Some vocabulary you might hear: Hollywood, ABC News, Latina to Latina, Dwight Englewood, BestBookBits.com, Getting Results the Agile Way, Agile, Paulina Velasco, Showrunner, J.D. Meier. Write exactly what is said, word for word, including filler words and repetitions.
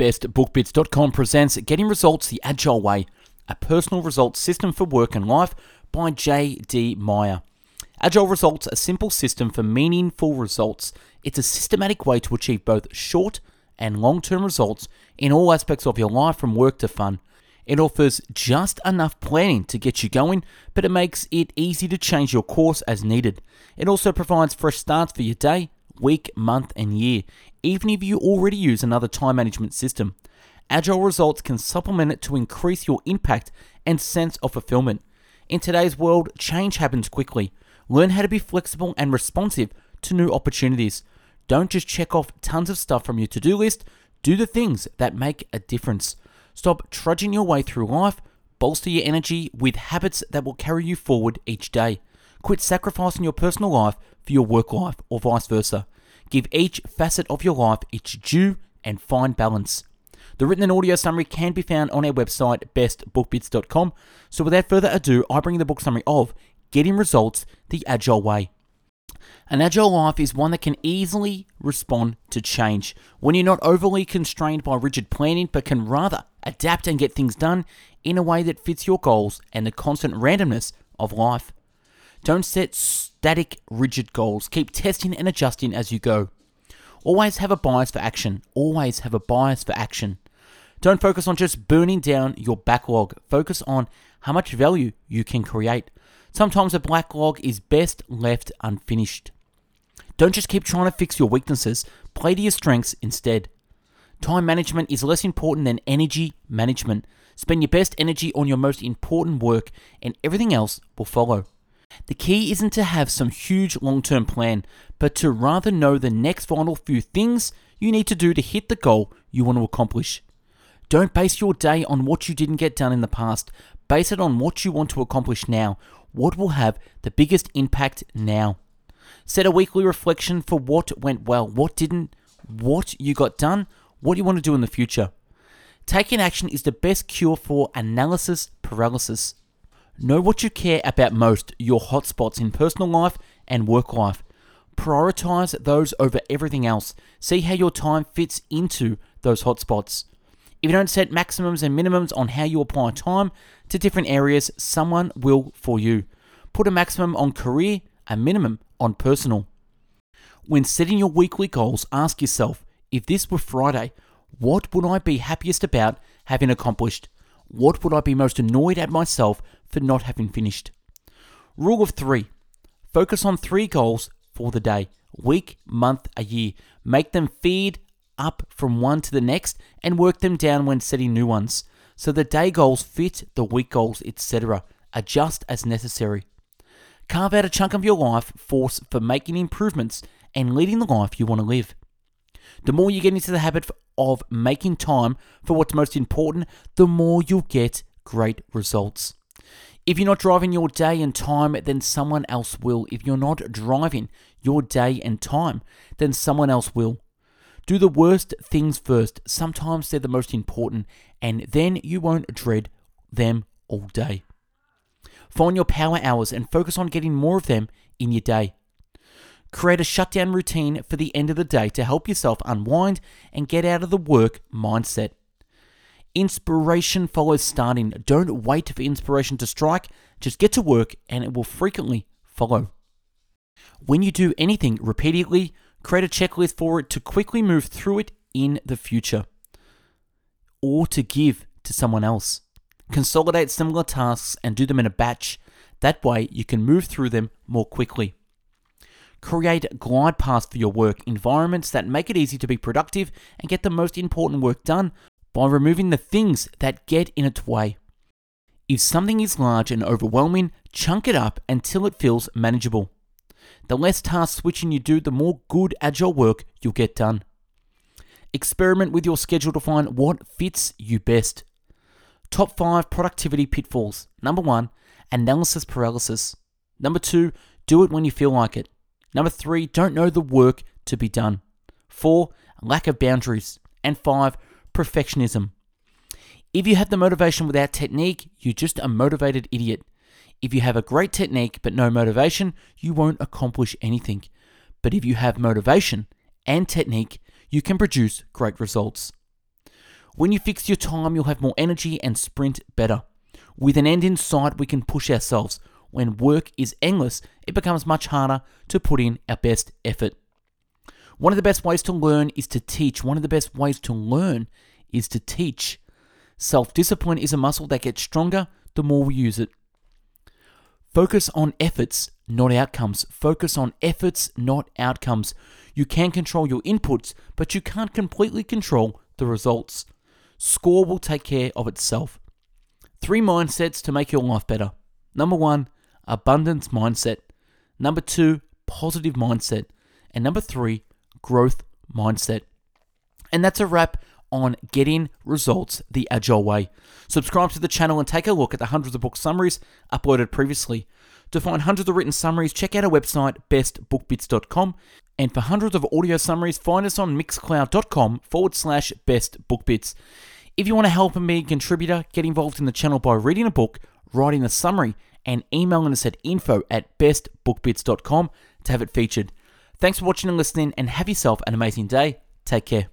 best book bits dot com presents Getting Results the Agile Way, a personal results system for work and life by J D. Meier. Agile results a simple system for meaningful results. It's a systematic way to achieve both short and long-term results in all aspects of your life, from work to fun. It offers just enough planning to get you going, but it makes it easy to change your course as needed. It also provides fresh starts for your day, week, month, and year, even if you already use another time management system. Agile results can supplement it to increase your impact and sense of fulfillment. In today's world, change happens quickly. Learn how to be flexible and responsive to new opportunities. Don't just check off tons of stuff from your to-do list. Do the things that make a difference. Stop trudging your way through life. Bolster your energy with habits that will carry you forward each day. Quit sacrificing your personal life for your work life, or vice versa. Give each facet of your life its due and find balance. The written and audio summary can be found on our website, best book bits dot com. So without further ado, I bring the book summary of Getting Results the Agile Way. An agile life is one that can easily respond to change. When you're not overly constrained by rigid planning, but can rather adapt and get things done in a way that fits your goals and the constant randomness of life. Don't set static, rigid goals. Keep testing and adjusting as you go. Always have a bias for action. Always have a bias for action. Don't focus on just burning down your backlog. Focus on how much value you can create. Sometimes a backlog is best left unfinished. Don't just keep trying to fix your weaknesses. Play to your strengths instead. Time management is less important than energy management. Spend your best energy on your most important work, and everything else will follow. The key isn't to have some huge long-term plan, but to rather know the next final few things you need to do to hit the goal you want to accomplish. Don't base your day on what you didn't get done in the past. Base it on what you want to accomplish now, what will have the biggest impact now. Set a weekly reflection for what went well, what didn't, what you got done, what you want to do in the future. Taking action is the best cure for analysis paralysis. Know what you care about most, your hotspots in personal life and work life. Prioritize those over everything else. See how your time fits into those hotspots. If you don't set maximums and minimums on how you apply time to different areas, someone will for you. Put a maximum on career, a minimum on personal. When setting your weekly goals, ask yourself, if this were Friday, what would I be happiest about having accomplished? What would I be most annoyed at myself for not having finished? Rule of three. Focus on three goals for the day, week, month, a year. Make them feed up from one to the next and work them down when setting new ones. So the day goals fit the week goals, et cetera. Adjust as necessary. Carve out a chunk of your life force for making improvements and leading the life you want to live. The more you get into the habit of making time for what's most important, the more you'll get great results. If you're not driving your day and time, then someone else will. If you're not driving your day and time, then someone else will. Do the worst things first. Sometimes they're the most important, and then you won't dread them all day. Find your power hours and focus on getting more of them in your day. Create a shutdown routine for the end of the day to help yourself unwind and get out of the work mindset. Inspiration follows starting. Don't wait for inspiration to strike. Just get to work and it will frequently follow. When you do anything repeatedly, create a checklist for it to quickly move through it in the future or to give to someone else. Consolidate similar tasks and do them in a batch. That way you can move through them more quickly. Create glide paths for your work, environments that make it easy to be productive and get the most important work done by removing the things that get in its way. If something is large and overwhelming, chunk it up until it feels manageable. The less task switching you do, the more good agile work you'll get done. Experiment with your schedule to find what fits you best. Top five productivity pitfalls. Number one, analysis paralysis. Number two, do it when you feel like it. Number three, don't know the work to be done. Four, lack of boundaries. And five, perfectionism. If you have the motivation without technique, you're just a motivated idiot. If you have a great technique but no motivation, you won't accomplish anything. But if you have motivation and technique, you can produce great results. When you fix your time, you'll have more energy and sprint better. With an end in sight, we can push ourselves. When work is endless, it becomes much harder to put in our best effort. One of the best ways to learn is to teach. One of the best ways to learn is to teach. Self-discipline is a muscle that gets stronger the more we use it. Focus on efforts, not outcomes. Focus on efforts, not outcomes. You can control your inputs, but you can't completely control the results. Score will take care of itself. Three mindsets to make your life better. Number one, abundance mindset. Number two, positive mindset. And number three, growth mindset. And that's a wrap on Getting Results the Agile Way. Subscribe to the channel and take a look at the hundreds of book summaries uploaded previously. To find hundreds of written summaries, check out our website, best book bits dot com. And for hundreds of audio summaries, find us on mixcloud.com forward slash bestbookbits. If you want to help and be a contributor, get involved in the channel by reading a book, writing a summary, and emailing us at info at best book bits dot com to have it featured. Thanks for watching and listening, and have yourself an amazing day. Take care.